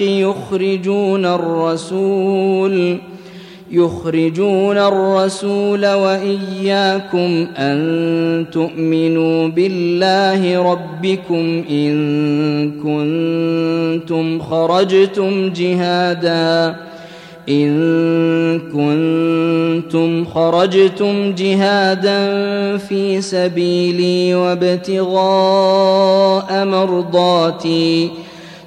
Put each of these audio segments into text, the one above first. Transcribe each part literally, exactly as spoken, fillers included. يخرجون الرسول يخرجون الرسول وإياكم أن تؤمنوا بالله ربكم إن كنتم خرجتم جهادا إن كنتم خرجتم جهادا في سبيلي وابتغاء مرضاتي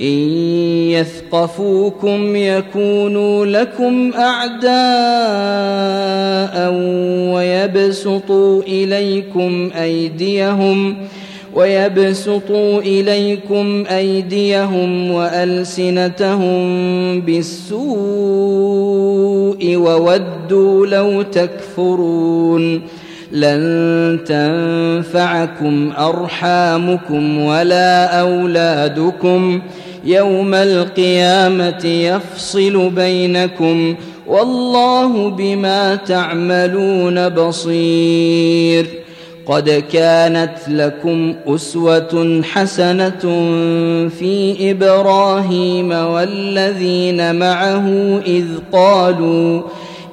إن يثقفوكم يكونوا لكم أعداء ويبسطوا إليكم أيديهم ويبسطوا إليكم أيديهم وألسنتهم بالسوء وودوا لو تكفرون لن تنفعكم أرحامكم ولا أولادكم يوم القيامة يفصل بينكم والله بما تعملون بصير قد كانت لكم أسوة حسنة في إبراهيم والذين معه إذ قالوا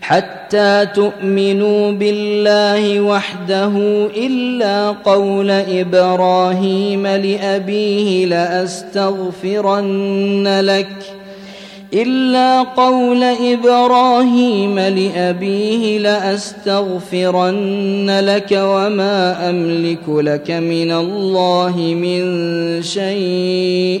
حتى تؤمنوا بالله وحده إلا قول إبراهيم لأبيه لأستغفرن لك إلا قول إبراهيم لأبيه لأستغفرن لك وما أملك لك من الله من شيء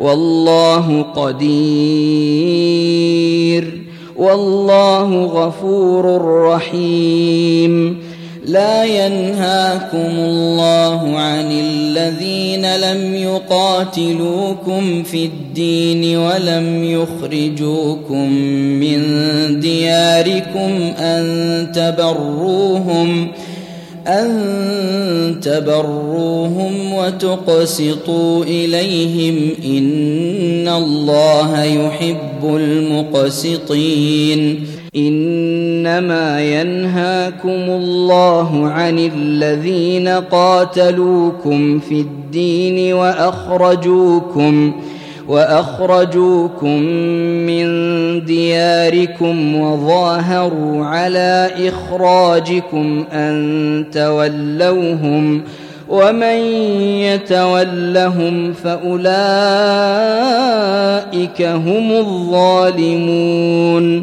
والله قدير والله غفور رحيم لا ينهاكم الله عن الذين لم يقاتلوكم في الدين ولم يخرجوكم من دياركم أن تبروهم أن تبروهم وتقسطوا إليهم إن الله يحب المقسطين إنما ينهاكم الله عن الذين قاتلوكم في الدين وأخرجوكم وأخرجوكم من دياركم وظاهروا على إخراجكم أن تولوهم ومن يتولهم فأولئك هم الظالمون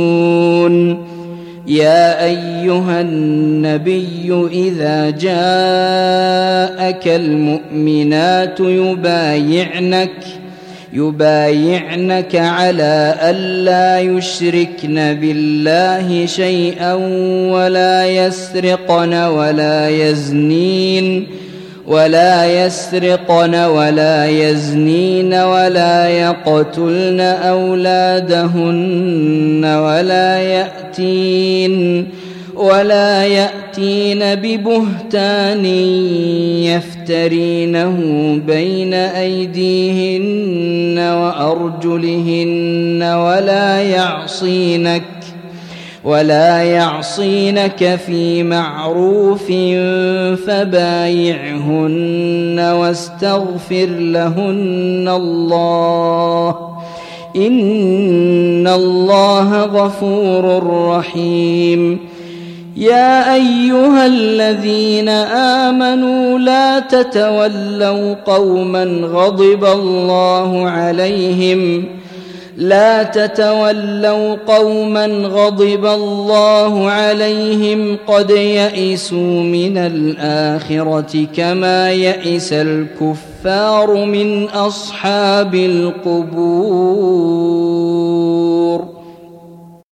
يا أيها النبي إذا جاءك المؤمنات يبايعنك يبايعنك على ألا يشركن بالله شيئا ولا يسرقن ولا يزنين ولا يسرقن ولا يزنين ولا يقتلن أولادهن ولا يأتين ولا يأتين ببهتان يفترينه بين أيديهن وأرجلهن ولا يعصينك ولا يعصينك في معروف فبايعهن واستغفر لهن الله إن الله غفور رحيم يا أيها الذين آمنوا لا تتولوا قوما غضب الله عليهم لا تتولوا قوما غضب الله عليهم قد يئسوا من الآخرة كما يئس الكفار من أصحاب القبور.